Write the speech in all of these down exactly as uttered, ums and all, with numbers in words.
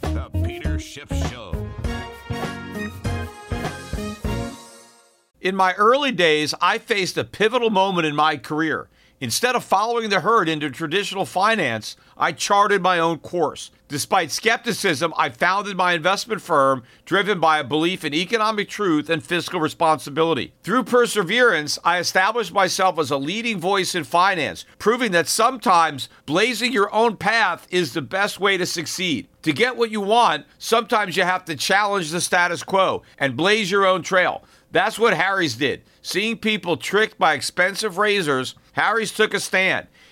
The Peter Schiff Show. In my early days, I faced a pivotal moment in my career. Instead of following the herd into traditional finance, I charted my own course. Despite skepticism, I founded my investment firm, driven by a belief in economic truth and fiscal responsibility. Through perseverance, I established myself as a leading voice in finance, proving that sometimes blazing your own path is the best way to succeed. To get what you want, sometimes you have to challenge the status quo and blaze your own trail. That's what Harry's did. Seeing people tricked by expensive razors, Harry's took a stand.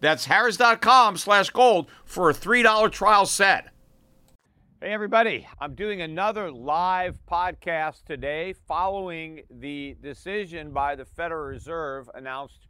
That's harrys.com slash gold for a three dollars trial set. Hey, everybody. I'm doing another live podcast today following the decision by the Federal Reserve announced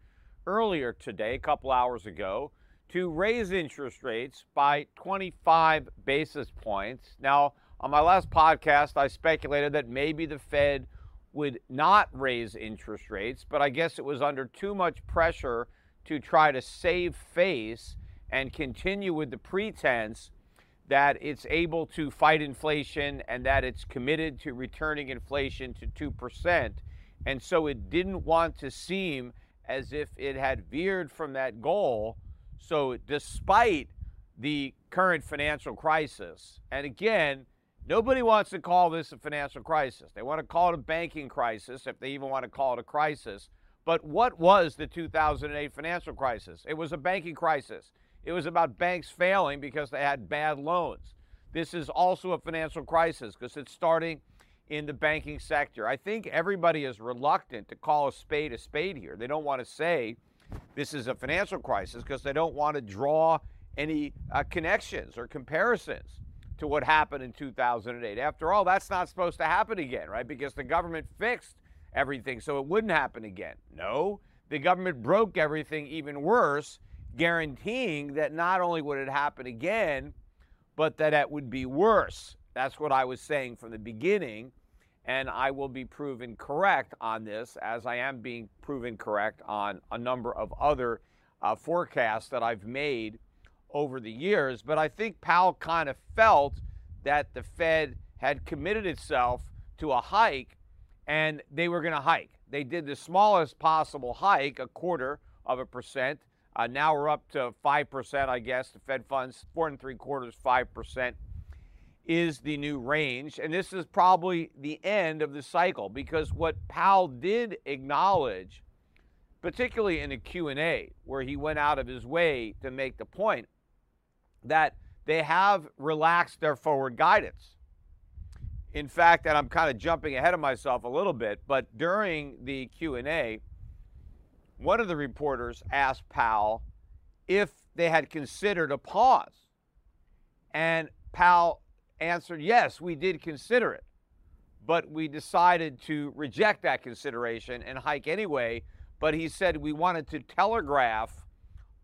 earlier today, a couple hours ago, to raise interest rates by twenty-five basis points. Now, on my last podcast, I speculated that maybe the Fed would not raise interest rates, but I guess it was under too much pressure to try to save face and continue with the pretense that it's able to fight inflation and that it's committed to returning inflation to two percent. And so it didn't want to seem as if it had veered from that goal. So despite the current financial crisis, and again, nobody wants to call this a financial crisis. They want to call it a banking crisis, if they even want to call it a crisis. But what was the two thousand eight financial crisis? It was a banking crisis. It was about banks failing because they had bad loans. This is also a financial crisis because it's starting in the banking sector. I think everybody is reluctant to call a spade a spade here. They don't want to say this is a financial crisis because they don't want to draw any uh, connections or comparisons to what happened in two thousand eight. After all, that's not supposed to happen again, right? Because the government fixed everything, so it wouldn't happen again. No, the government broke everything even worse, guaranteeing that not only would it happen again, but that it would be worse. That's what I was saying from the beginning, and I will be proven correct on this, as I am being proven correct on a number of other uh, forecasts that I've made over the years. But I think Powell kind of felt that the Fed had committed itself to a hike, and they were going to hike. They did the smallest possible hike, a quarter of a percent. Uh, now we're up to five percent, I guess. The Fed funds, four and three quarters, five percent is the new range. And this is probably the end of the cycle, because what Powell did acknowledge, particularly in a Q and A, where he went out of his way to make the point that they have relaxed their forward guidance. In fact, and I'm kind of jumping ahead of myself a little bit, but during the Q and A, one of the reporters asked Powell if they had considered a pause. And Powell answered, yes, we did consider it, but we decided to reject that consideration and hike anyway. But he said we wanted to telegraph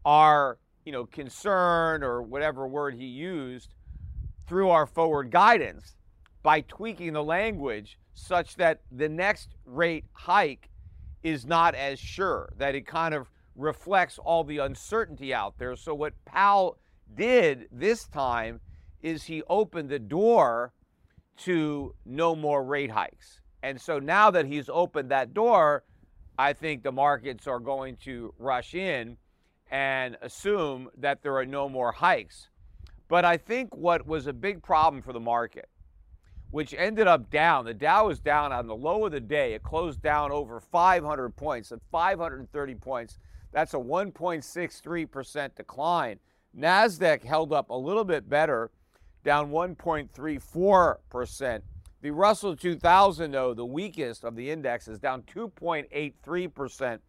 our, you know, concern or whatever word he used through our forward guidance, by tweaking the language such that the next rate hike is not as sure, that it kind of reflects all the uncertainty out there. So what Powell did this time is he opened the door to no more rate hikes. And so now that he's opened that door, I think the markets are going to rush in and assume that there are no more hikes. But I think what was a big problem for the market, which ended up down. The Dow was down on the low of the day. It closed down over five hundred points at five hundred thirty points. That's a one point six three percent decline. NASDAQ held up a little bit better, down one point three four percent. The Russell two thousand, though, the weakest of the indexes, down two point eight three percent.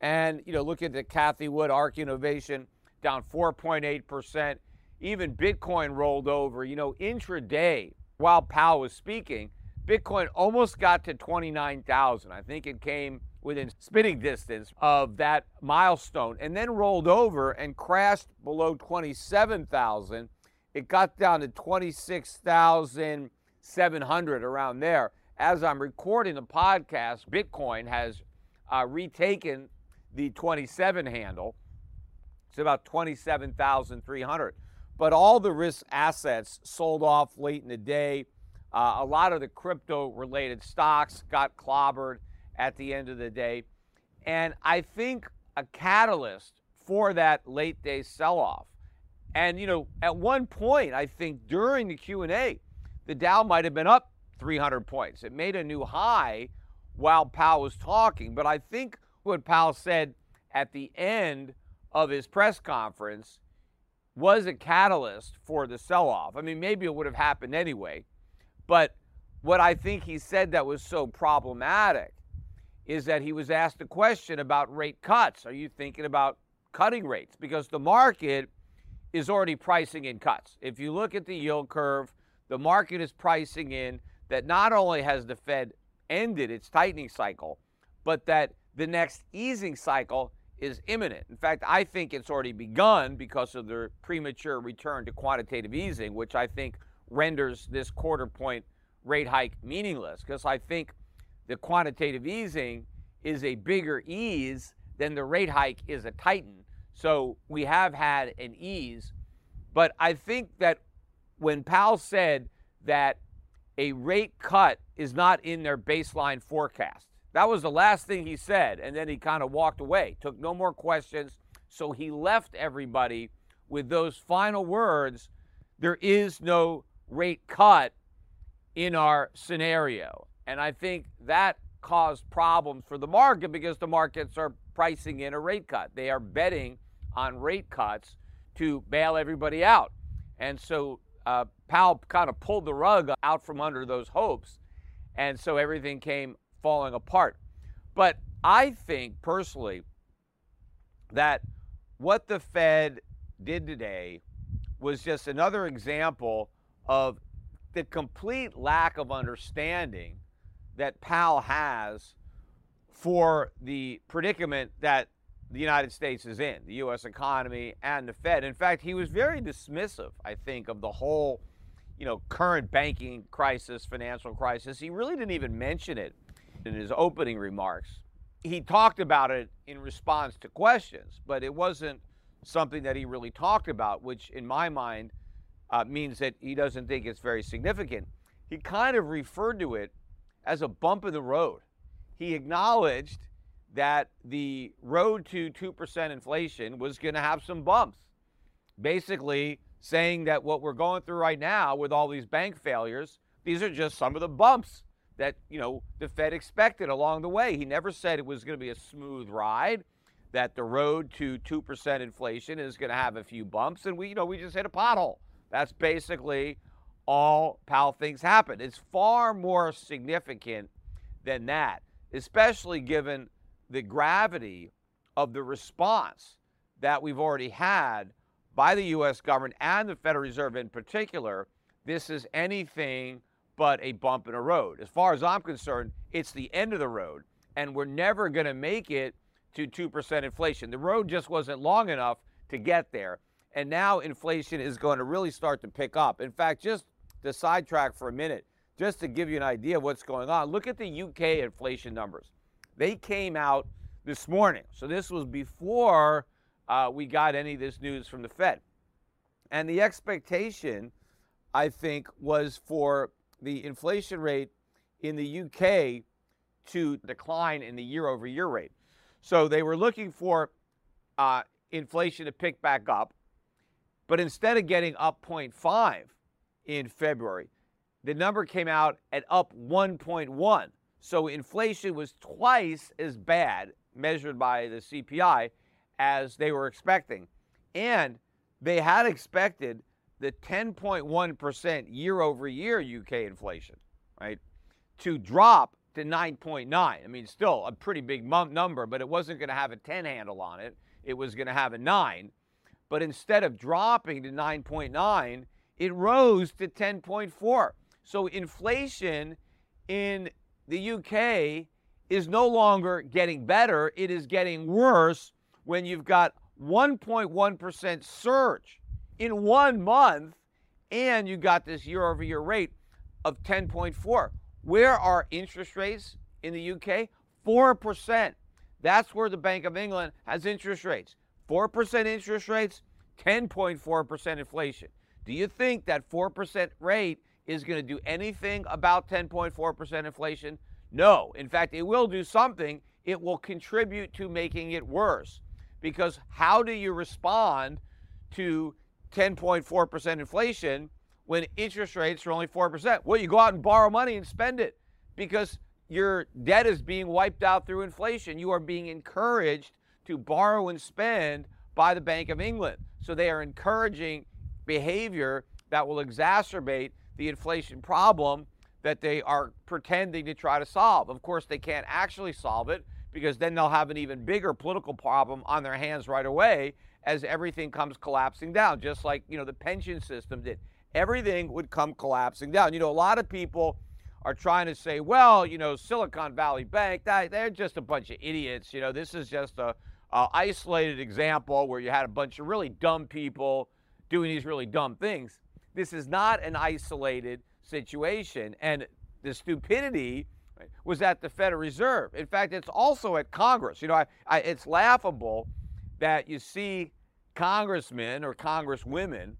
And, you know, look at the Cathie Wood, ARK Innovation, down four point eight percent. Even Bitcoin rolled over, you know, intraday while Powell was speaking. Bitcoin almost got to twenty-nine thousand. I think it came within spitting distance of that milestone and then rolled over and crashed below twenty-seven thousand. It got down to twenty-six thousand seven hundred, around there. As I'm recording the podcast, Bitcoin has uh, retaken the twenty-seven handle. It's about twenty-seven thousand three hundred. But all the risk assets sold off late in the day. Uh, a lot of the crypto-related stocks got clobbered at the end of the day. And I think a catalyst for that late-day sell-off, and, you know, at one point, I think during the Q and A, the Dow might have been up three hundred points. It made a new high while Powell was talking. But I think what Powell said at the end of his press conference was a catalyst for the sell-off. I mean, maybe it would have happened anyway. But what I think he said that was so problematic is that he was asked a question about rate cuts. Are you thinking about cutting rates? Because the market is already pricing in cuts. If you look at the yield curve, the market is pricing in that not only has the Fed ended its tightening cycle, but that the next easing cycle is imminent. In fact, I think it's already begun because of the premature return to quantitative easing, which I think renders this quarter point rate hike meaningless, because I think the quantitative easing is a bigger ease than the rate hike is a tighten. So we have had an ease, but I think that when Powell said that a rate cut is not in their baseline forecast, that was the last thing he said, and then he kind of walked away, took no more questions, so he left everybody with those final words, there is no rate cut in our scenario. And I think that caused problems for the market because the markets are pricing in a rate cut. They are betting on rate cuts to bail everybody out. And so uh, Powell kind of pulled the rug out from under those hopes. And so everything came falling apart. But I think personally that what the Fed did today was just another example of the complete lack of understanding that Powell has for the predicament that the United States is in, the U S economy and the Fed. In fact, he was very dismissive, I think, of the whole, you know, current banking crisis, financial crisis. He really didn't even mention it in his opening remarks. He talked about it in response to questions, but it wasn't something that he really talked about, which in my mind uh, means that he doesn't think it's very significant. He kind of referred to it as a bump in the road. He acknowledged that the road to two percent inflation was going to have some bumps, basically saying that what we're going through right now with all these bank failures, these are just some of the bumps that, you know, the Fed expected along the way. He never said it was going to be a smooth ride, that the road to two percent inflation is going to have a few bumps, and we, you know, we just hit a pothole. That's basically all Powell thinks happened. It's far more significant than that, especially given the gravity of the response that we've already had by the U S government and the Federal Reserve in particular. This is anything but a bump in the road. As far as I'm concerned, it's the end of the road, and we're never going to make it to two percent inflation. The road just wasn't long enough to get there, and now inflation is going to really start to pick up. In fact, just to sidetrack for a minute, just to give you an idea of what's going on, look at the U K inflation numbers. They came out this morning. So this was before uh, we got any of this news from the Fed. And the expectation, I think, was for the inflation rate in the U K to decline in the year-over-year rate. So they were looking for uh, inflation to pick back up. But instead of getting up zero point five in February, the number came out at up one point one. So inflation was twice as bad, measured by the C P I, as they were expecting. And they had expected the ten point one percent year-over-year U K inflation, right, to drop to nine point nine. I mean, still a pretty big number, but it wasn't going to have a ten handle on it. It was going to have a nine. But instead of dropping to nine point nine, it rose to ten point four. So inflation in the U K is no longer getting better. It is getting worse when you've got one point one percent surge in one month and you got this year-over-year rate of ten point four. Where are interest rates in the U K? four percent. That's where the Bank of England has interest rates. four percent interest rates, ten point four percent inflation. Do you think that four percent rate is going to do anything about ten point four percent inflation? No. In fact, it will do something. It will contribute to making it worse. Because how do you respond to ten point four percent inflation when interest rates are only four percent? Well, you go out and borrow money and spend it because your debt is being wiped out through inflation. You are being encouraged to borrow and spend by the Bank of England. So they are encouraging behavior that will exacerbate the inflation problem that they are pretending to try to solve. Of course, they can't actually solve it because then they'll have an even bigger political problem on their hands right away as everything comes collapsing down, just like, you know, the pension system did. Everything would come collapsing down. You know, a lot of people are trying to say, well, you know, Silicon Valley Bank, they're just a bunch of idiots. You know, this is just a, a isolated example where you had a bunch of really dumb people doing these really dumb things. This is not an isolated situation. And the stupidity was at the Federal Reserve. In fact, it's also at Congress. You know, I, I, it's laughable that you see congressmen or congresswomen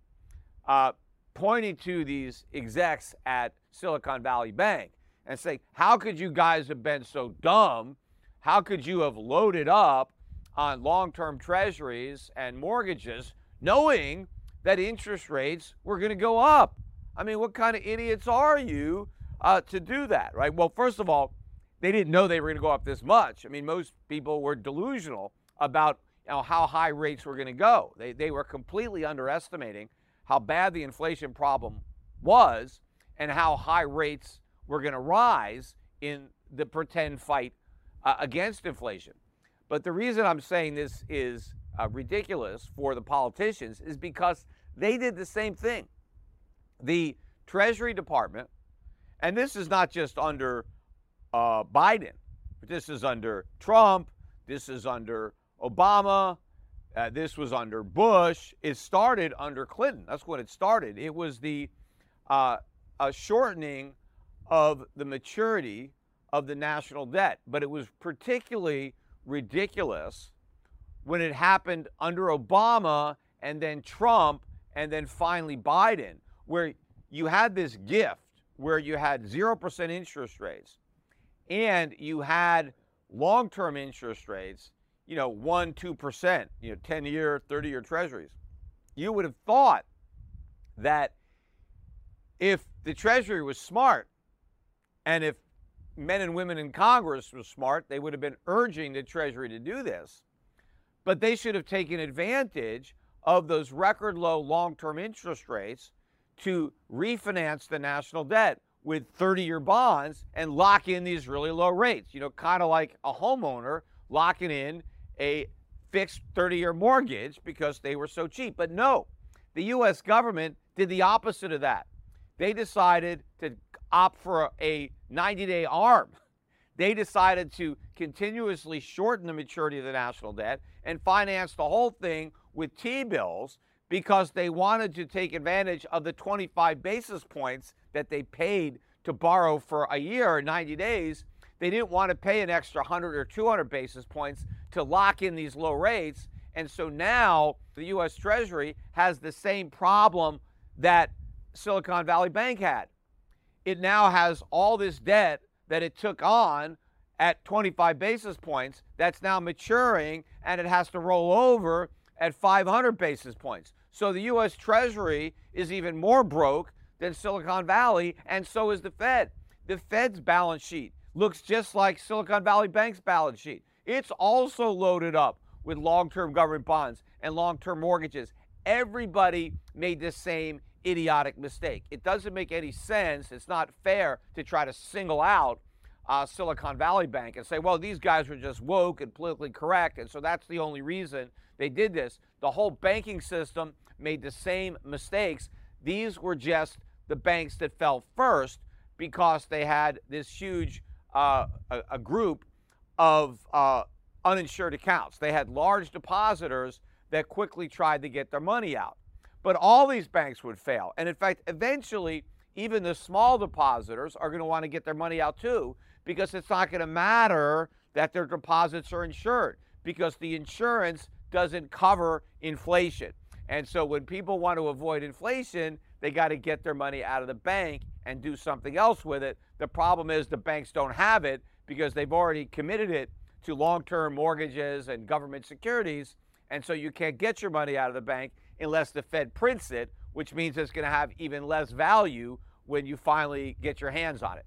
uh, pointing to these execs at Silicon Valley Bank and saying, how could you guys have been so dumb? How could you have loaded up on long-term treasuries and mortgages knowing that interest rates were going to go up? I mean, what kind of idiots are you uh, to do that, right? Well, first of all, they didn't know they were going to go up this much. I mean, most people were delusional about, you know, how high rates were going to go. They, they were completely underestimating how bad the inflation problem was and how high rates were going to rise in the pretend fight uh, against inflation. But the reason I'm saying this is Uh, ridiculous for the politicians is because they did the same thing. The Treasury Department, and this is not just under uh, Biden, but this is under Trump, this is under Obama, uh, this was under Bush. It started under Clinton. That's when it started. It was the uh, a shortening of the maturity of the national debt, but it was particularly ridiculous when it happened under Obama and then Trump and then finally Biden, where you had this gift where you had zero percent interest rates and you had long-term interest rates, you know, one, two percent, you know, ten-year, thirty-year treasuries. You would have thought that if the Treasury was smart and if men and women in Congress were smart, they would have been urging the Treasury to do this. But they should have taken advantage of those record low long-term interest rates to refinance the national debt with thirty-year bonds and lock in these really low rates, you know, kind of like a homeowner locking in a fixed thirty-year mortgage because they were so cheap. But no, the U S government did the opposite of that. They decided to opt for a ninety-day ARM. They decided to continuously shorten the maturity of the national debt and finance the whole thing with T-bills because they wanted to take advantage of the twenty-five basis points that they paid to borrow for a year or ninety days. They didn't want to pay an extra one hundred or two hundred basis points to lock in these low rates. And so now the U S Treasury has the same problem that Silicon Valley Bank had. It now has all this debt that it took on at twenty-five basis points that's now maturing, and it has to roll over at five hundred basis points. So the U S Treasury is even more broke than Silicon Valley, and so is the Fed. The Fed's balance sheet looks just like Silicon Valley Bank's balance sheet. It's also loaded up with long-term government bonds and long-term mortgages. Everybody made the same idiotic mistake. It doesn't make any sense. It's not fair to try to single out uh, Silicon Valley Bank and say, well, these guys were just woke and politically correct, and so that's the only reason they did this. The whole banking system made the same mistakes. These were just the banks that fell first because they had this huge uh, a, a group of uh, uninsured accounts. They had large depositors that quickly tried to get their money out. But all these banks would fail. And in fact, eventually, even the small depositors are going to want to get their money out too, because it's not going to matter that their deposits are insured, because the insurance doesn't cover inflation. And so when people want to avoid inflation, they got to get their money out of the bank and do something else with it. The problem is the banks don't have it because they've already committed it to long-term mortgages and government securities. And so you can't get your money out of the bank unless the Fed prints it, which means it's going to have even less value when you finally get your hands on it.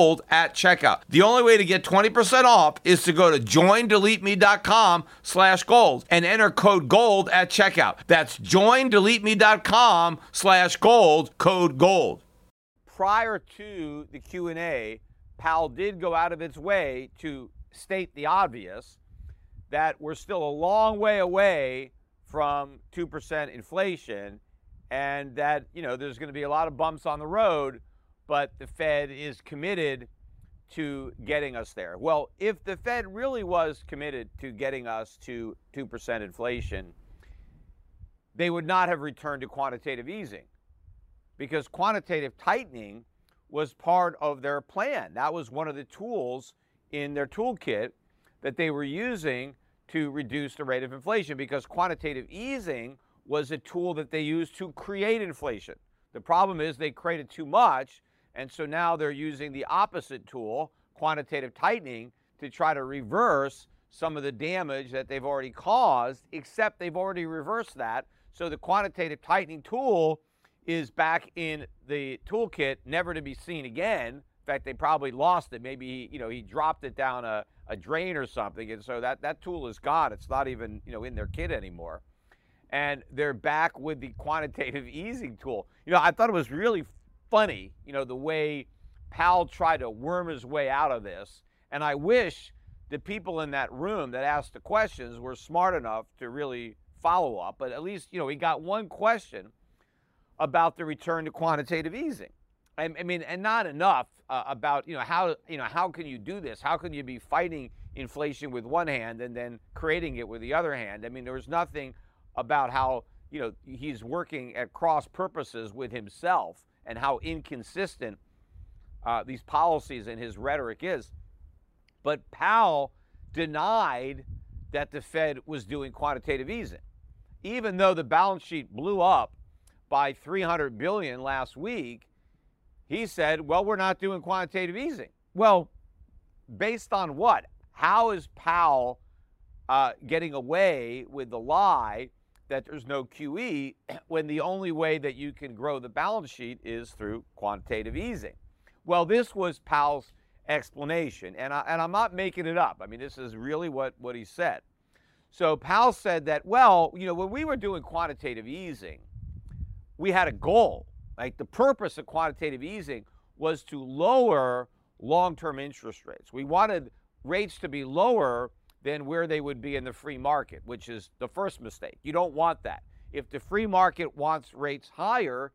at checkout. The only way to get twenty percent off is to go to join delete me dot com slash gold and enter code GOLD at checkout. That's join delete me dot com slash gold, code GOLD. Prior to the Q and A, Powell did go out of its way to state the obvious, that we're still a long way away from two percent inflation, and that, you know, there's going to be a lot of bumps on the road, but the Fed is committed to getting us there. Well, if the Fed really was committed to getting us to two percent inflation, they would not have returned to quantitative easing, because quantitative tightening was part of their plan. That was one of the tools in their toolkit that they were using to reduce the rate of inflation, because quantitative easing was a tool that they used to create inflation. The problem is they created too much, and so now they're using the opposite tool, quantitative tightening, to try to reverse some of the damage that they've already caused, except they've already reversed that. So the quantitative tightening tool is back in the toolkit, never to be seen again. In fact, they probably lost it. Maybe, you know, he dropped it down a, a drain or something. And so that, that tool is gone. It's not even, you know, in their kit anymore. And they're back with the quantitative easing tool. You know, I thought it was really funny, you know, the way Powell tried to worm his way out of this. And I wish the people in that room that asked the questions were smart enough to really follow up. But at least, you know, he got one question about the return to quantitative easing. I, I mean, and not enough uh, about, you know, how, you know, how can you do this? How can you be fighting inflation with one hand and then creating it with the other hand? I mean, there was nothing about how, you know, he's working at cross purposes with himself, and how inconsistent uh, these policies and his rhetoric is. But Powell denied that the Fed was doing quantitative easing, even though the balance sheet blew up by three hundred billion dollars last week. He said, well, we're not doing quantitative easing. Well, based on what? How is Powell uh, getting away with the lie that there's no Q E when the only way that you can grow the balance sheet is through quantitative easing? Well, this was Powell's explanation, and, I, and I'm not making it up. I mean, this is really what, what he said. So Powell said that, well, you know, when we were doing quantitative easing, we had a goal. Like, the purpose of quantitative easing was to lower long-term interest rates. We wanted rates to be lower than where they would be in the free market, which is the first mistake. You don't want that. If the free market wants rates higher,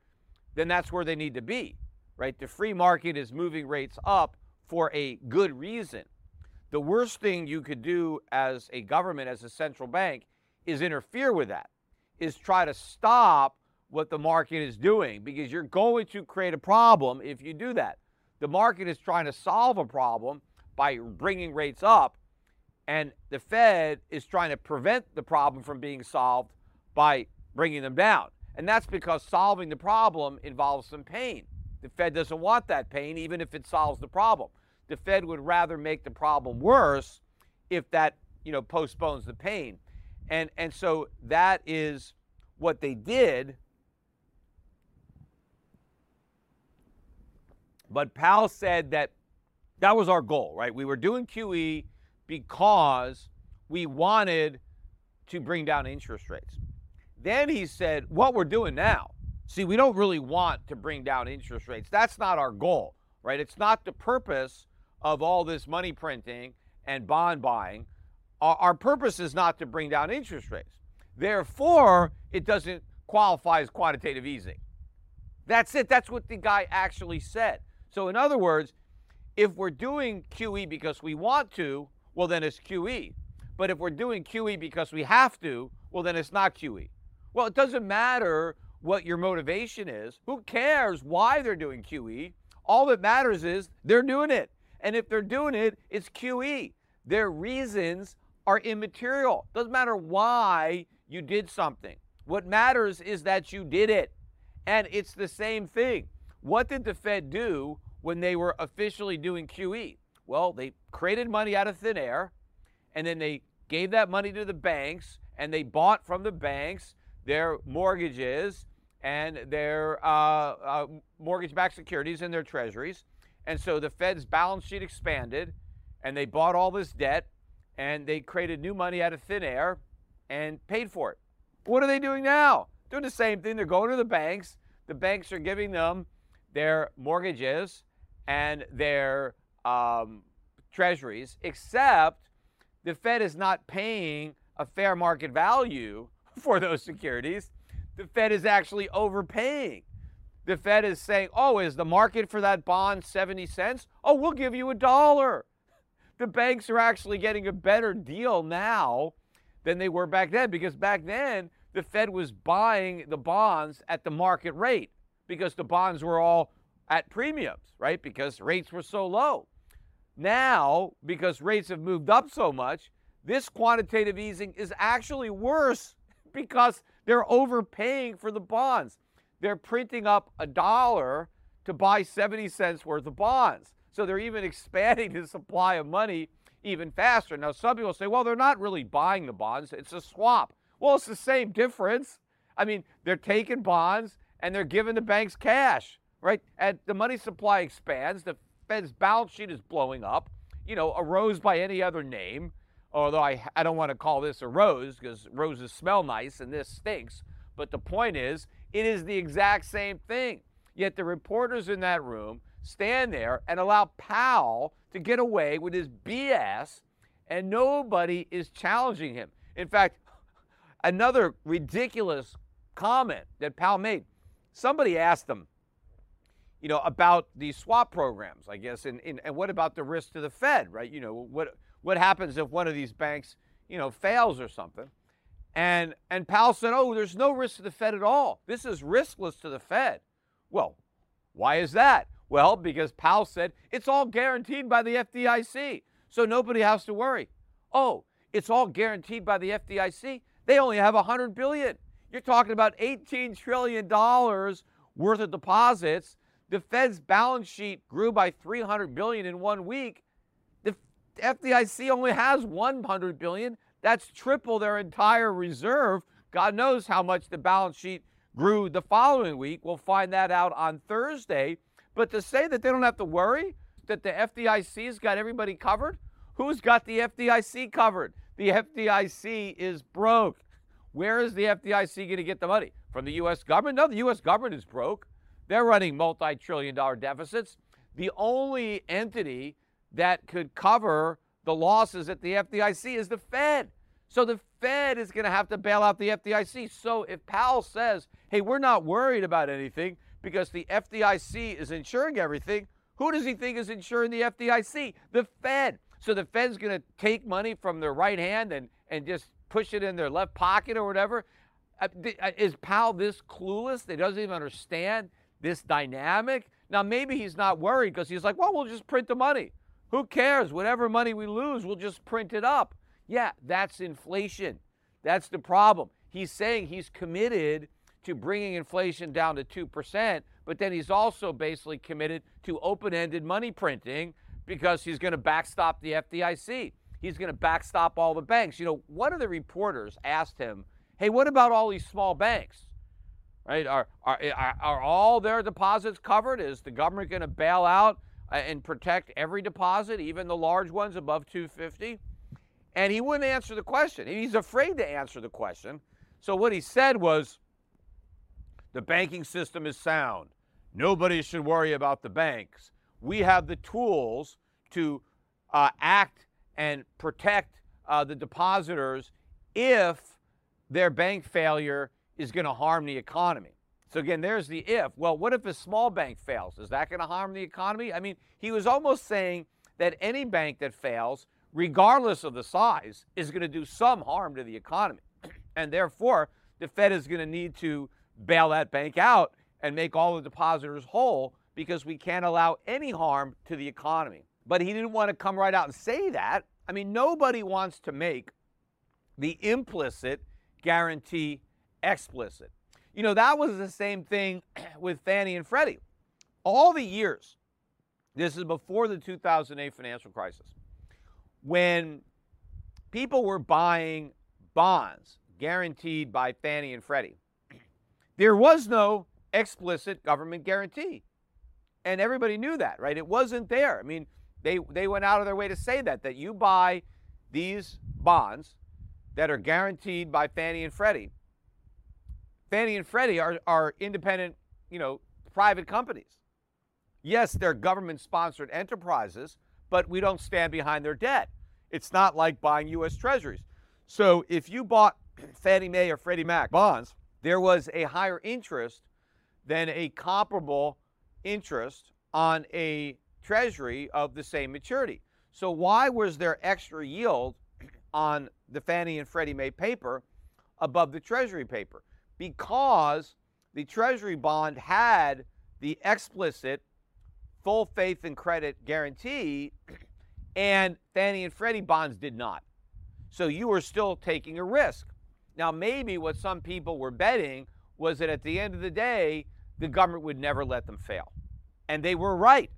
then that's where they need to be, right? The free market is moving rates up for a good reason. The worst thing you could do as a government, as a central bank, is interfere with that, is try to stop what the market is doing, because you're going to create a problem if you do that. The market is trying to solve a problem by bringing rates up, and the Fed is trying to prevent the problem from being solved by bringing them down. And that's because solving the problem involves some pain. The Fed doesn't want that pain, even if it solves the problem. The Fed would rather make the problem worse if that, you know, postpones the pain. And, and so that is what they did. But Powell said that that was our goal, right? We were doing Q E because we wanted to bring down interest rates. Then he said, what we're doing now, see, we don't really want to bring down interest rates. That's not our goal, right? It's not the purpose of all this money printing and bond buying. Our, our purpose is not to bring down interest rates. Therefore, it doesn't qualify as quantitative easing. That's it. That's what the guy actually said. So in other words, if we're doing Q E because we want to, well, then it's Q E. But if we're doing Q E because we have to, well, then it's not Q E. Well, it doesn't matter what your motivation is. Who cares why they're doing Q E? All that matters is they're doing it. And if they're doing it, it's Q E. Their reasons are immaterial. Doesn't matter why you did something. What matters is that you did it. And it's the same thing. What did the Fed do when they were officially doing Q E? Well, they created money out of thin air, and then they gave that money to the banks, and they bought from the banks their mortgages and their uh, uh, mortgage-backed securities and their treasuries. And so the Fed's balance sheet expanded, and they bought all this debt, and they created new money out of thin air and paid for it. What are they doing now? Doing the same thing. They're going to the banks. The banks are giving them their mortgages and their um, treasuries, except the Fed is not paying a fair market value for those securities. The Fed is actually overpaying. The Fed is saying, oh, is the market for that bond seventy cents? Oh, we'll give you a dollar. The banks are actually getting a better deal now than they were back then, because back then, the Fed was buying the bonds at the market rate because the bonds were all at premiums, right? Because rates were so low. Now, because rates have moved up so much, this quantitative easing is actually worse because they're overpaying for the bonds. They're printing up a dollar to buy seventy cents worth of bonds. So they're even expanding the supply of money even faster. Now, some people say, well, they're not really buying the bonds. It's a swap. Well, it's the same difference. I mean, they're taking bonds and they're giving the banks cash, right? And the money supply expands. The Fed's balance sheet is blowing up. You know, a rose by any other name, although I, I don't want to call this a rose because roses smell nice and this stinks. But the point is, it is the exact same thing. Yet the reporters in that room stand there and allow Powell to get away with his B S, and nobody is challenging him. In fact, another ridiculous comment that Powell made. Somebody asked him, you know, about these swap programs, I guess, and, and, and what about the risk to the Fed, right? You know, what what happens if one of these banks, you know, fails or something? And and Powell said, oh, there's no risk to the Fed at all. This is riskless to the Fed. Well, why is that? Well, because Powell said it's all guaranteed by the F D I C, so nobody has to worry. Oh, it's all guaranteed by the F D I C? They only have one hundred billion dollars. You're talking about eighteen trillion dollars worth of deposits. The Fed's balance sheet grew by three hundred billion dollars in one week. The F D I C only has one hundred billion dollars. That's triple their entire reserve. God knows how much the balance sheet grew the following week. We'll find that out on Thursday. But to say that they don't have to worry, that the F D I C's got everybody covered, who's got the F D I C covered? The F D I C is broke. Where is the F D I C going to get the money? From the U S government? No, the U S government is broke. They're running multi-trillion dollar deficits. The only entity that could cover the losses at the F D I C is the Fed. So the Fed is going to have to bail out the F D I C. So if Powell says, hey, we're not worried about anything because the F D I C is insuring everything, Who does he think is insuring the F D I C? The Fed. So the Fed's going to take money from their right hand and, and just push it in their left pocket or whatever. Is Powell this clueless that he doesn't even understand this dynamic? Now, maybe he's not worried because he's like, well, we'll just print the money. Who cares? Whatever money we lose, we'll just print it up. Yeah, that's inflation. That's the problem. He's saying he's committed to bringing inflation down to two percent, but then he's also basically committed to open-ended money printing because he's going to backstop the F D I C. He's going to backstop all the banks. You know, one of the reporters asked him, hey, what about all these small banks? Right? Are, are, are, are all their deposits covered? Is the government going to bail out and protect every deposit, even the large ones above two fifty? And he wouldn't answer the question. He's afraid to answer the question. So what he said was, the banking system is sound. Nobody should worry about the banks. We have the tools to uh, act and protect uh, the depositors if their bank failure is going to harm the economy. So again, there's the if. Well, what if a small bank fails? Is that going to harm the economy? I mean, he was almost saying that any bank that fails, regardless of the size, is going to do some harm to the economy. And therefore, the Fed is going to need to bail that bank out and make all the depositors whole because we can't allow any harm to the economy. But he didn't want to come right out and say that. I mean, nobody wants to make the implicit guarantee explicit. You know, that was the same thing with Fannie and Freddie. All the years, this is before the two thousand eight financial crisis, when people were buying bonds guaranteed by Fannie and Freddie, there was no explicit government guarantee. And everybody knew that, right? It wasn't there. I mean, they, they went out of their way to say that, that you buy these bonds that are guaranteed by Fannie and Freddie. Fannie and Freddie are, are independent, you know, private companies. Yes, they're government-sponsored enterprises, but we don't stand behind their debt. It's not like buying U S Treasuries. So if you bought Fannie Mae or Freddie Mac bonds, there was a higher interest than a comparable interest on a Treasury of the same maturity. So why was there extra yield on the Fannie and Freddie Mae paper above the Treasury paper? Because the Treasury bond had the explicit full faith and credit guarantee, and Fannie and Freddie bonds did not. So you were still taking a risk. Now, maybe what some people were betting was that at the end of the day, the government would never let them fail. And they were right.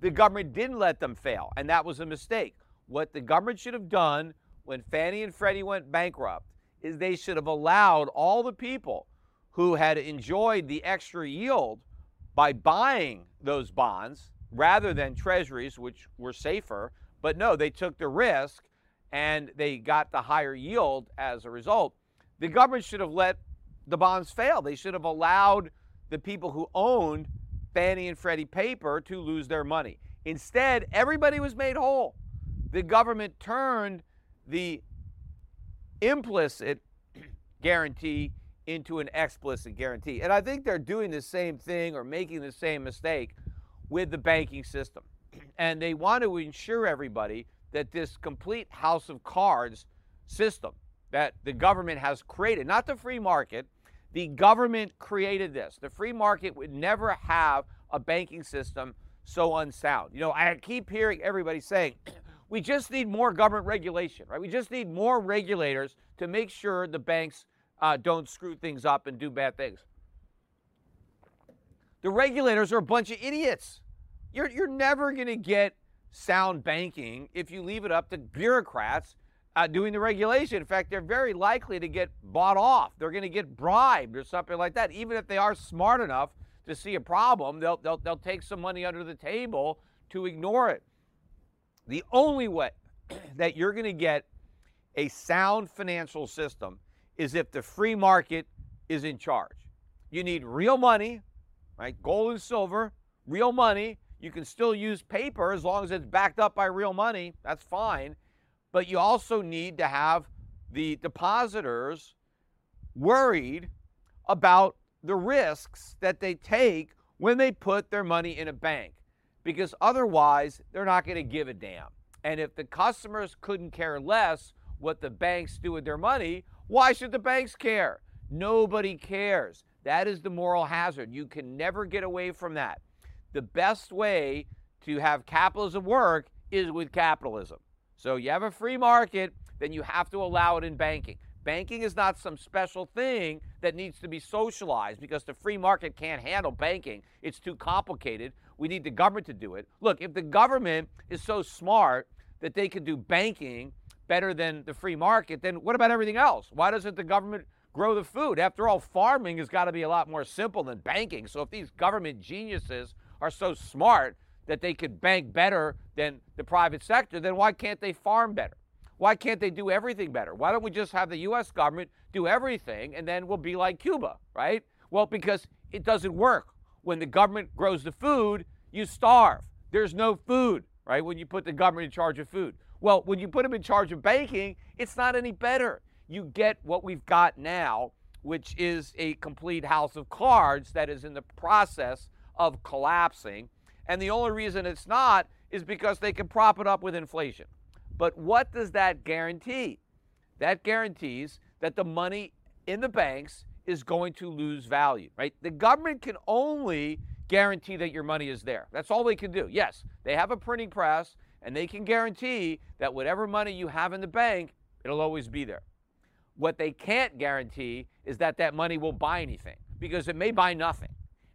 The government didn't let them fail, and that was a mistake. What the government should have done when Fannie and Freddie went bankrupt is they should have allowed all the people who had enjoyed the extra yield by buying those bonds rather than Treasuries, which were safer. But no, they took the risk, and they got the higher yield as a result. The government should have let the bonds fail. They should have allowed the people who owned Fannie and Freddie paper to lose their money. Instead, everybody was made whole. The government turned the implicit guarantee into an explicit guarantee. And I think they're doing the same thing or making the same mistake with the banking system. And they want to ensure everybody that this complete house of cards system that the government has created, not the free market, the government created this. The free market would never have a banking system so unsound. You know, I keep hearing everybody saying, we just need more government regulation, right? We just need more regulators to make sure the banks uh, don't screw things up and do bad things. The regulators are a bunch of idiots. You're, you're never gonna get sound banking if you leave it up to bureaucrats Uh, doing the regulation. In fact, they're very likely to get bought off. They're going to get bribed or something like that. Even if they are smart enough to see a problem, they'll, they'll, they'll take some money under the table to ignore it. The only way that you're going to get a sound financial system is if the free market is in charge. You need real money, right? Gold and silver, real money. You can still use paper as long as it's backed up by real money. That's fine. But you also need to have the depositors worried about the risks that they take when they put their money in a bank. because otherwise they're not going to give a damn. And if the customers couldn't care less what the banks do with their money, why should the banks care? Nobody cares. That is the moral hazard. You can never get away from that. The best way to have capitalism work is with capitalism. So you have a free market, then you have to allow it in banking. Banking is not some special thing that needs to be socialized because the free market can't handle banking. It's too complicated. We need the government to do it. Look, if the government is so smart that they can do banking better than the free market, then what about everything else? Why doesn't the government grow the food? After all, farming has got to be a lot more simple than banking. So if these government geniuses are so smart that they could bank better than the private sector, then why can't they farm better? Why can't they do everything better? Why don't we just have the U S government do everything and then we'll be like Cuba, right? Well, because it doesn't work. When the government grows the food, you starve. There's no food, right, when you put the government in charge of food. Well, when you put them in charge of banking, it's not any better. You get what we've got now, which is a complete house of cards that is in the process of collapsing. And the only reason it's not is because they can prop it up with inflation. But what does that guarantee? That guarantees that the money in the banks is going to lose value, right? The government can only guarantee that your money is there. That's all they can do. Yes, they have a printing press and they can guarantee that whatever money you have in the bank, it'll always be there. What they can't guarantee is that that money will buy anything, because it may buy nothing.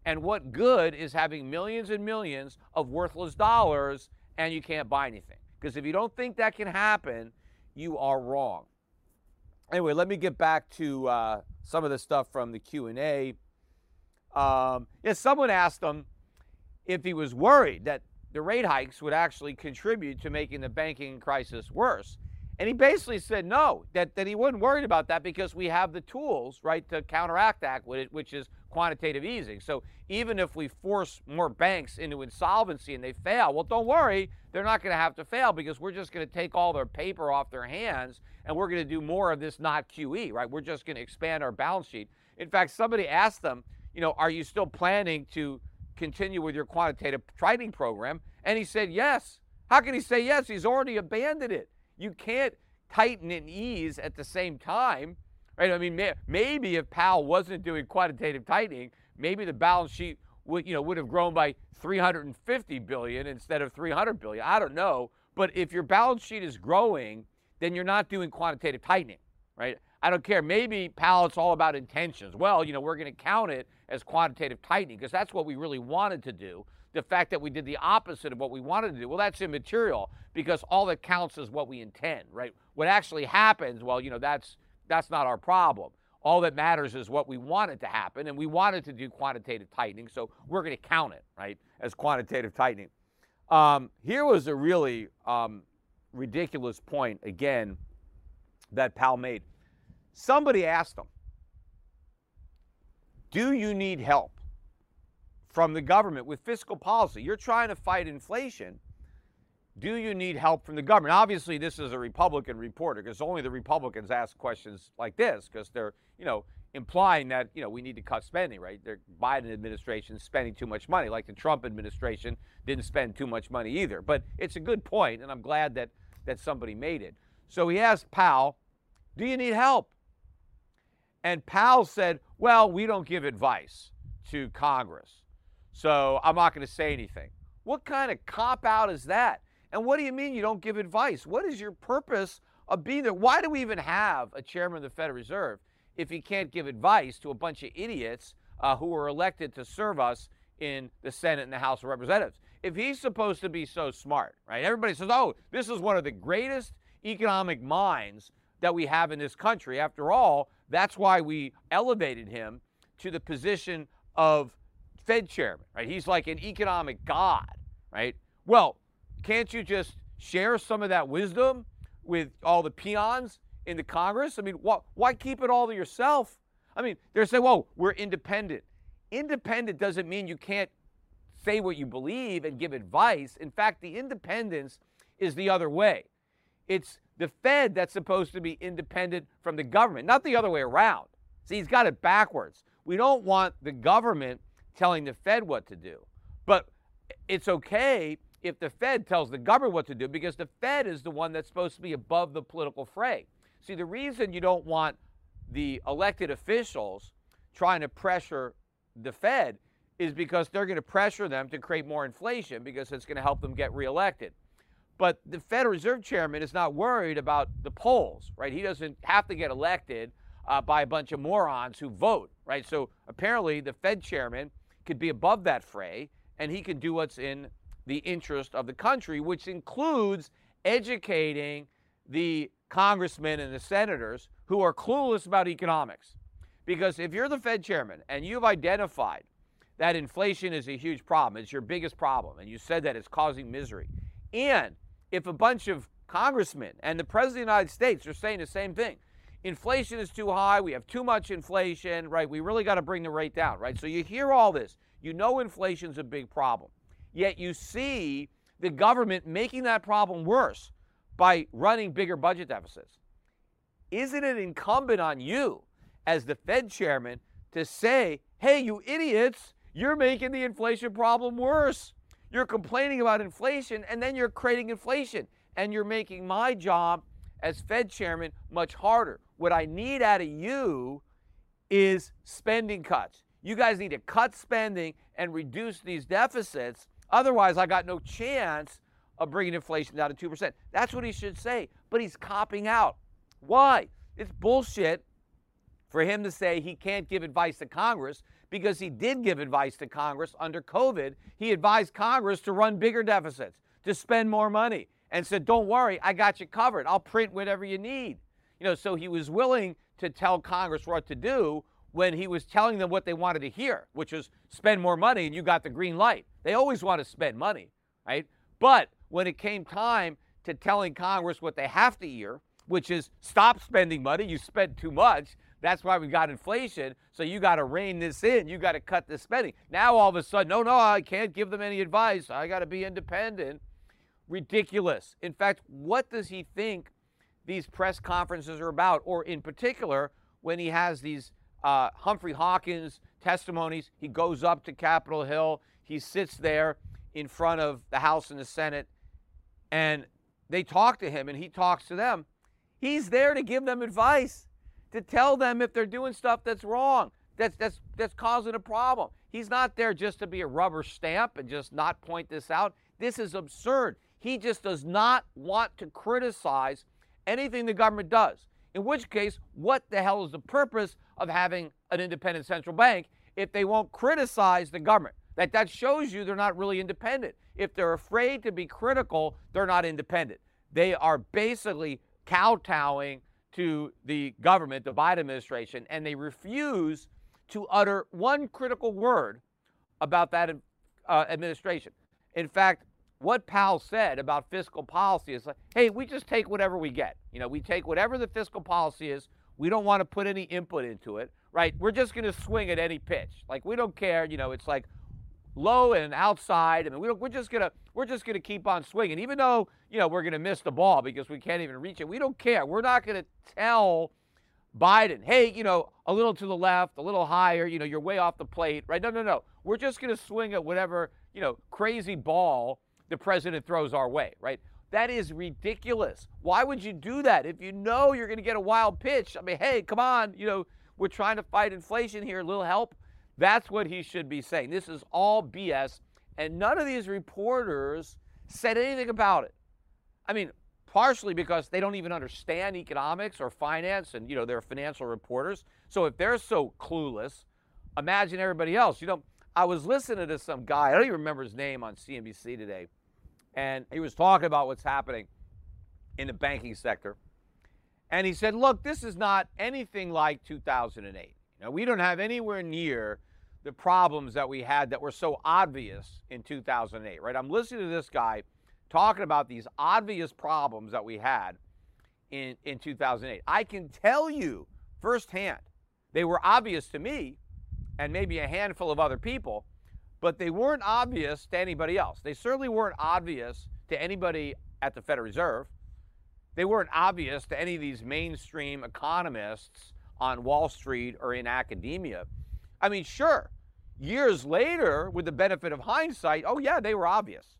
And what good is having millions and millions of worthless dollars and you can't buy anything? Because if you don't think that can happen, you are wrong. Anyway, let me get back to uh, some of the stuff from the Q and A. Um, yeah, someone asked him if he was worried that the rate hikes would actually contribute to making the banking crisis worse. And he basically said no, that, that he wasn't worried about that because we have the tools, right, to counteract that, which is quantitative easing. So even if we force more banks into insolvency and they fail, well, don't worry, they're not going to have to fail because we're just going to take all their paper off their hands and we're going to do more of this not Q E, right? We're just going to expand our balance sheet. In fact, somebody asked them, you know, are you still planning to continue with your quantitative tightening program? And he said yes. How can he say yes? He's already abandoned it. You can't tighten and ease at the same time, right? I mean, may, maybe if Powell wasn't doing quantitative tightening, maybe the balance sheet would, you know, would have grown by three hundred fifty billion instead of three hundred billion. I don't know. But if your balance sheet is growing, then you're not doing quantitative tightening, right? I don't care. Maybe Powell, it's all about intentions. Well, you know, we're going to count it as quantitative tightening because that's what we really wanted to do. The fact that we did the opposite of what we wanted to do, well, that's immaterial because all that counts is what we intend, right? What actually happens, well, you know, that's that's not our problem. All that matters is what we wanted to happen, and we wanted to do quantitative tightening, so we're going to count it, right, as quantitative tightening. Um, here was a really um, ridiculous point, again, that Powell made. Somebody asked him, do you need help from the government with fiscal policy? You're trying to fight inflation. Do you need help from the government? Obviously, this is a Republican reporter because only the Republicans ask questions like this because they're, you know, implying that, you know, we need to cut spending, right? The Biden administration is spending too much money, like the Trump administration didn't spend too much money either. But it's a good point, and I'm glad that that somebody made it. So he asked Powell, do you need help? And Powell said, well, we don't give advice to Congress, so I'm not going to say anything. What kind of cop-out is that? And what do you mean you don't give advice? What is your purpose of being there? Why do we even have a chairman of the Federal Reserve if he can't give advice to a bunch of idiots uh, who were elected to serve us in the Senate and the House of Representatives? If he's supposed to be so smart, right? Everybody says, oh, this is one of the greatest economic minds that we have in this country. After all, that's why we elevated him to the position of Fed chairman, right? He's like an economic god, right? Well, can't you just share some of that wisdom with all the peons in the Congress? I mean, wh- why keep it all to yourself? I mean, they're saying, whoa, we're independent. Independent doesn't mean you can't say what you believe and give advice. In fact, the independence is the other way. It's the Fed that's supposed to be independent from the government, not the other way around. See, he's got it backwards. We don't want the government telling the Fed what to do. But it's okay if the Fed tells the government what to do, because the Fed is the one that's supposed to be above the political fray. See, the reason you don't want the elected officials trying to pressure the Fed is because they're going to pressure them to create more inflation, because it's going to help them get reelected. But the Federal Reserve Chairman is not worried about the polls, right? He doesn't have to get elected uh, by a bunch of morons who vote, right? So apparently the Fed Chairman could be above that fray, and he can do what's in the interest of the country, which includes educating the congressmen and the senators who are clueless about economics. Because if you're the Fed Chairman and you've identified that inflation is a huge problem, it's your biggest problem, and you said that it's causing misery, and if a bunch of congressmen and the President of the United States are saying the same thing, inflation is too high, we have too much inflation, right? We really got to bring the rate down, right? So you hear all this, you know inflation's a big problem, yet you see the government making that problem worse by running bigger budget deficits. Isn't it incumbent on you as the Fed Chairman to say, hey, you idiots, you're making the inflation problem worse. You're complaining about inflation, and then you're creating inflation, and you're making my job as Fed Chairman much harder. What I need out of you is spending cuts. You guys need to cut spending and reduce these deficits. Otherwise, I got no chance of bringing inflation down to two percent. That's what he should say, but he's copping out. Why? It's bullshit for him to say he can't give advice to Congress, because he did give advice to Congress under COVID. He advised Congress to run bigger deficits, to spend more money, and said, don't worry, I got you covered. I'll print whatever you need. You know, so he was willing to tell Congress what to do when he was telling them what they wanted to hear, which is spend more money, and you got the green light. They always want to spend money, right? But when it came time to telling Congress what they have to hear, which is stop spending money, you spend too much, that's why we got inflation, so you got to rein this in, you got to cut this spending. Now all of a sudden, no, no, I can't give them any advice, I got to be independent. Ridiculous. In fact, what does he think these press conferences are about? Or in particular, when he has these uh, Humphrey Hawkins testimonies, he goes up to Capitol Hill, he sits there in front of the House and the Senate, and they talk to him and he talks to them. He's there to give them advice, to tell them if they're doing stuff that's wrong, that's that's that's causing a problem. He's not there just to be a rubber stamp and just not point this out. This is absurd. He just does not want to criticize anything the government does. In which case, what the hell is the purpose of having an independent central bank if they won't criticize the government? That that shows you they're not really independent. If they're afraid to be critical, they're not independent. They are basically kowtowing to the government, the Biden administration, and they refuse to utter one critical word about that uh, administration. In fact, what Powell said about fiscal policy is like, hey, we just take whatever we get. You know, we take whatever the fiscal policy is. We don't want to put any input into it, right? We're just going to swing at any pitch. Like, we don't care. You know, it's like low and outside. I mean, we don't, we're just going to we're just going to keep on swinging, even though, you know, we're going to miss the ball because we can't even reach it. We don't care. We're not going to tell Biden, hey, you know, a little to the left, a little higher, you know, you're way off the plate, right? No, no, no. We're just going to swing at whatever, you know, crazy ball the president throws our way, right? That is ridiculous. Why would you do that if you know you're going to get a wild pitch? I mean, hey, come on, you know, we're trying to fight inflation here, a little help. That's what he should be saying. This is all B S, and none of these reporters said anything about it. I mean, partially because they don't even understand economics or finance, and, you know, they're financial reporters. So if they're so clueless, imagine everybody else. You know, I was listening to some guy, I don't even remember his name, on C N B C today, and he was talking about what's happening in the banking sector. And he said, look, this is not anything like two thousand eight. Now, we don't have anywhere near the problems that we had that were so obvious in two thousand eight, right? I'm listening to this guy talking about these obvious problems that we had in, in two thousand eight. I can tell you firsthand, they were obvious to me and maybe a handful of other people, but they weren't obvious to anybody else. They certainly weren't obvious to anybody at the Federal Reserve. They weren't obvious to any of these mainstream economists on Wall Street or in academia. I mean, sure, years later, with the benefit of hindsight, oh yeah, they were obvious.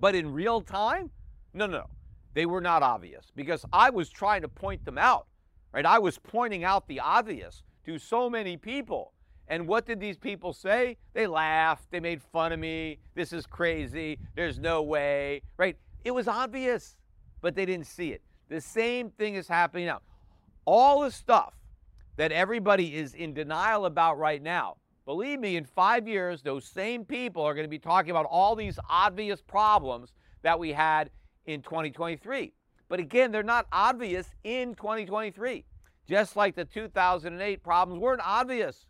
But in real time, no, no, no, they were not obvious, because I was trying to point them out, right? I was pointing out the obvious to so many people. And what did these people say? They laughed, they made fun of me, this is crazy, there's no way, right? It was obvious, but they didn't see it. The same thing is happening now. All the stuff that everybody is in denial about right now, believe me, in five years, those same people are going to be talking about all these obvious problems that we had in twenty twenty-three. But again, they're not obvious in twenty twenty-three. Just like the two thousand eight problems weren't obvious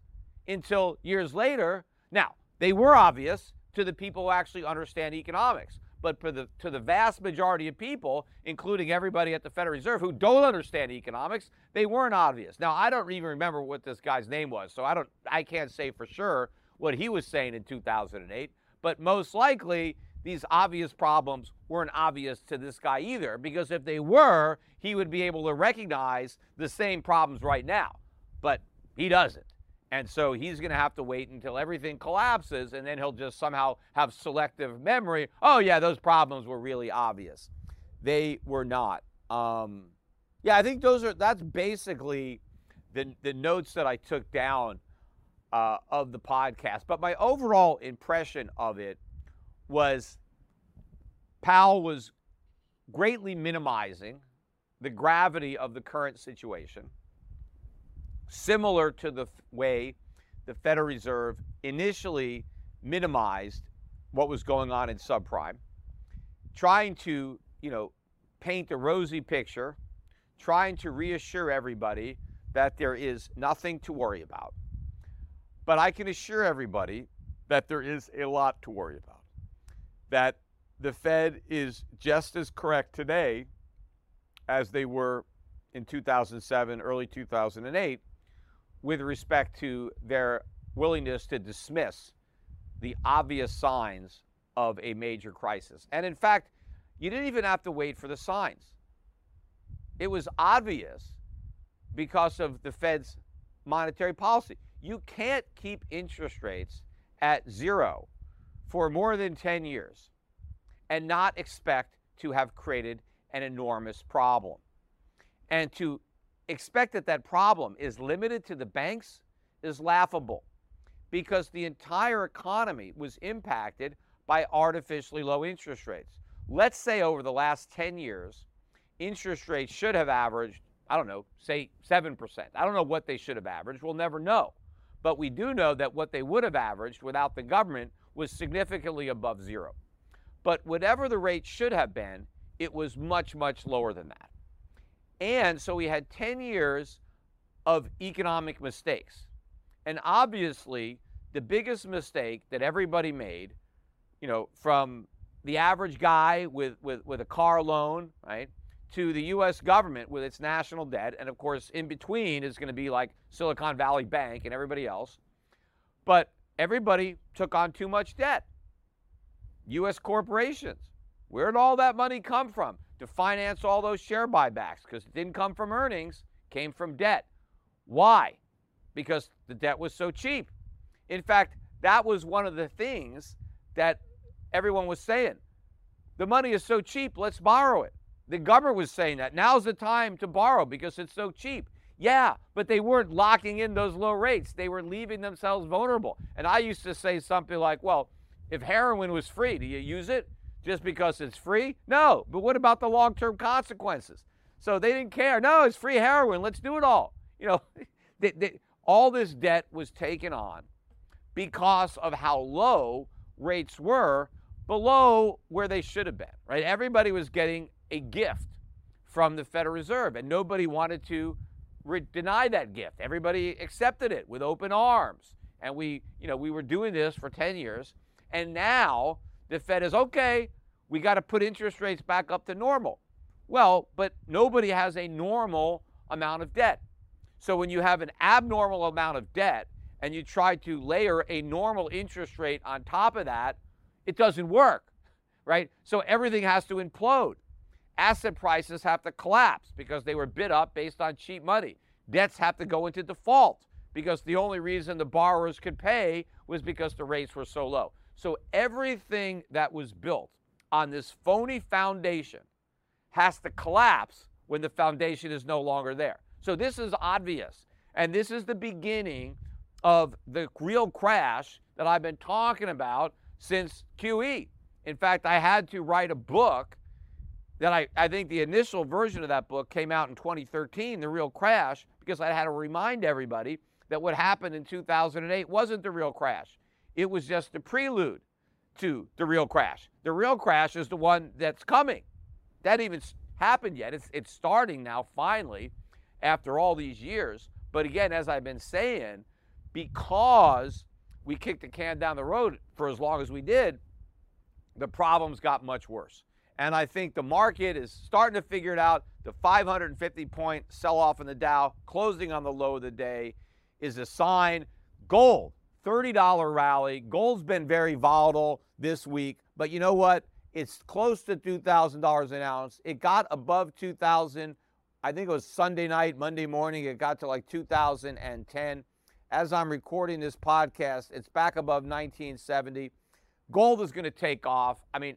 until years later. Now, they were obvious to the people who actually understand economics, but for the, to the vast majority of people, including everybody at the Federal Reserve who don't understand economics, they weren't obvious. Now, I don't even remember what this guy's name was, so I don't, I can't say for sure what he was saying in two thousand eight, but most likely these obvious problems weren't obvious to this guy either, because if they were, he would be able to recognize the same problems right now, but he doesn't. And so he's going to have to wait until everything collapses, and then he'll just somehow have selective memory. Oh, yeah, those problems were really obvious. They were not. Um, yeah, I think those are, that's basically the, the notes that I took down uh, of the podcast. But my overall impression of it was Powell was greatly minimizing the gravity of the current situation, similar to the way the Federal Reserve initially minimized what was going on in subprime, trying to, you know, paint a rosy picture, trying to reassure everybody that there is nothing to worry about. But I can assure everybody that there is a lot to worry about, that the Fed is just as correct today as they were in two thousand seven, early two thousand eight, with respect to their willingness to dismiss the obvious signs of a major crisis. And in fact, you didn't even have to wait for the signs. It was obvious because of the Fed's monetary policy. You can't keep interest rates at zero for more than ten years and not expect to have created an enormous problem. And to expect that that problem is limited to the banks is laughable, because the entire economy was impacted by artificially low interest rates. Let's say over the last ten years, interest rates should have averaged, I don't know, say seven percent. I don't know what they should have averaged. We'll never know. But we do know that what they would have averaged without the government was significantly above zero. But whatever the rate should have been, it was much, much lower than that. And so we had ten years of economic mistakes. And obviously, the biggest mistake that everybody made, you know, from the average guy with, with, with a car loan, right, to the U S government with its national debt, and of course, in between is going to be like Silicon Valley Bank and everybody else. But everybody took on too much debt. U S corporations, where did all that money come from? To finance all those share buybacks, because it didn't come from earnings, came from debt. Why? Because the debt was so cheap. In fact, that was one of the things that everyone was saying. The money is so cheap, let's borrow it. The government was saying that. Now's the time to borrow because it's so cheap. Yeah, but they weren't locking in those low rates. They were leaving themselves vulnerable. And I used to say something like, well, if heroin was free, do you use it? Just because it's free? No, but what about the long-term consequences? So they didn't care. No, it's free heroin, let's do it all. You know, they, they, all this debt was taken on because of how low rates were, below where they should have been, right? Everybody was getting a gift from the Federal Reserve, and nobody wanted to re- deny that gift. Everybody accepted it with open arms. And we, you know, we were doing this for ten years, and now the Fed is, okay, we got to put interest rates back up to normal. Well, but nobody has a normal amount of debt. So when you have an abnormal amount of debt and you try to layer a normal interest rate on top of that, it doesn't work, right? So everything has to implode. Asset prices have to collapse because they were bid up based on cheap money. Debts have to go into default because the only reason the borrowers could pay was because the rates were so low. So everything that was built on this phony foundation has to collapse when the foundation is no longer there. So this is obvious. And this is the beginning of the real crash that I've been talking about since Q E. In fact, I had to write a book that I, I think the initial version of that book came out in twenty thirteen, The Real Crash, because I had to remind everybody that what happened in two thousand eight wasn't the real crash. It was just the prelude to the real crash. The real crash is the one that's coming. That even happened yet. It's, it's starting now, finally, after all these years. But again, as I've been saying, because we kicked the can down the road for as long as we did, the problems got much worse. And I think the market is starting to figure it out. The five hundred fifty point sell-off in the Dow, closing on the low of the day, is a sign. Gold, thirty dollar rally. Gold's been very volatile this week, but you know what? It's close to two thousand dollars an ounce. It got above two thousand. I think it was Sunday night, Monday morning. It got to like two thousand ten. As I'm recording this podcast, it's back above nineteen seventy. Gold is going to take off. I mean,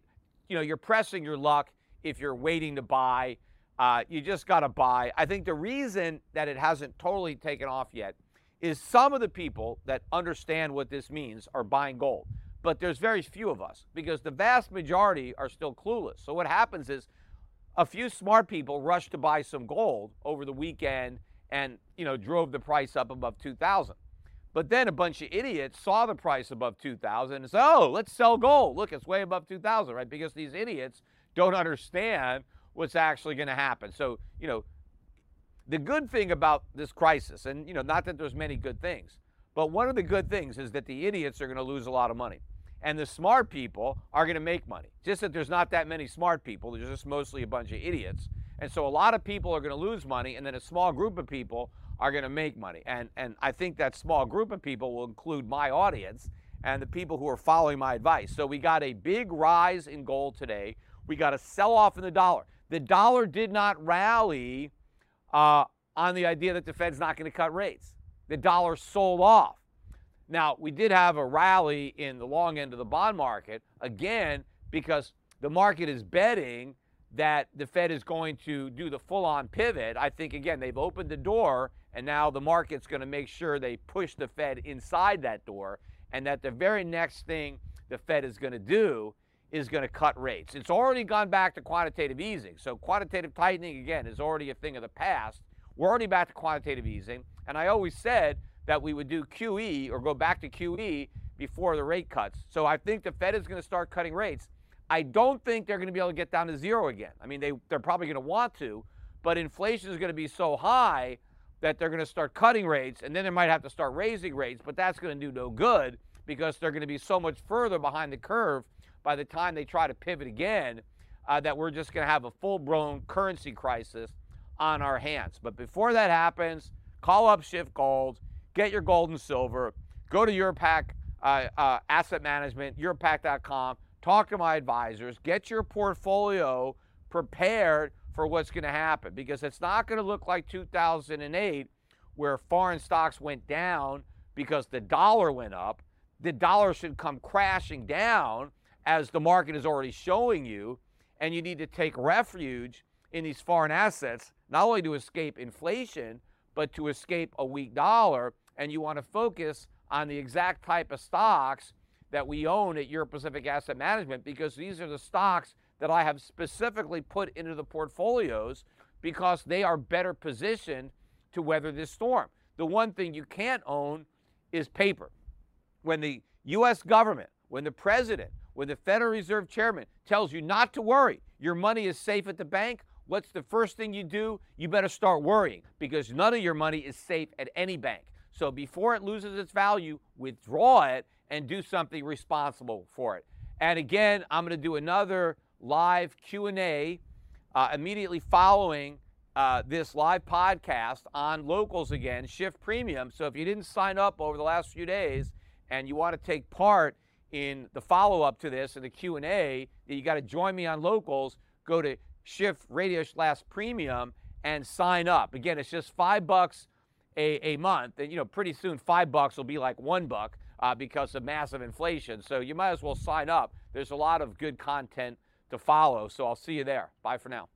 you know, you're pressing your luck if you're waiting to buy. Uh, you just got to buy. I think the reason that it hasn't totally taken off yet is some of the people that understand what this means are buying gold. But there's very few of us because the vast majority are still clueless. So what happens is a few smart people rushed to buy some gold over the weekend and, you know, drove the price up above two thousand. But then a bunch of idiots saw the price above two thousand and said, oh, let's sell gold. Look, it's way above two thousand, right? Because these idiots don't understand what's actually going to happen. So, you know, the good thing about this crisis, and, you know, not that there's many good things, but one of the good things is that the idiots are going to lose a lot of money. And the smart people are going to make money. Just that there's not that many smart people. There's just mostly a bunch of idiots. And so a lot of people are going to lose money, and then a small group of people are going to make money. And and I think that small group of people will include my audience and the people who are following my advice. So we got a big rise in gold today. We got a sell-off in the dollar. The dollar did not rally uh, on the idea that the Fed's not going to cut rates. The dollar sold off. Now, we did have a rally in the long end of the bond market, again, because the market is betting that the Fed is going to do the full-on pivot. I think, again, they've opened the door, and now the market's going to make sure they push the Fed inside that door, and that the very next thing the Fed is going to do is going to cut rates. It's already gone back to quantitative easing, so quantitative tightening, again, is already a thing of the past. We're already back to quantitative easing, and I always said that we would do Q E or go back to Q E before the rate cuts. So I think the Fed is going to start cutting rates. I don't think they're going to be able to get down to zero again. I mean, they, they're probably going to want to, but inflation is going to be so high that they're going to start cutting rates, and then they might have to start raising rates, but that's going to do no good because they're going to be so much further behind the curve by the time they try to pivot again uh, that we're just going to have a full-blown currency crisis on our hands. But before that happens, call up Schiff Gold. Get your gold and silver. Go to Europac uh, uh, Asset Management, Europac dot com. Talk to my advisors. Get your portfolio prepared for what's going to happen because it's not going to look like two thousand eight where foreign stocks went down because the dollar went up. The dollar should come crashing down as the market is already showing you, and you need to take refuge in these foreign assets, not only to escape inflation, but to escape a weak dollar. And you want to focus on the exact type of stocks that we own at Euro Pacific Asset Management because these are the stocks that I have specifically put into the portfolios because they are better positioned to weather this storm. The one thing you can't own is paper. When the U S government, when the president, when the Federal Reserve chairman tells you not to worry, your money is safe at the bank, what's the first thing you do? You better start worrying because none of your money is safe at any bank. So before it loses its value, withdraw it and do something responsible for it. And again, I'm going to do another live Q and A uh, immediately following uh, this live podcast on Locals again, Schiff Premium. So if you didn't sign up over the last few days and you want to take part in the follow-up to this and the Q and A, you got to join me on Locals. Go to Schiff Radio slash Premium and sign up. Again, it's just five bucks a, a month, and you know, pretty soon five bucks will be like one buck uh, because of massive inflation. So you might as well sign up. There's a lot of good content to follow. So I'll see you there. Bye for now.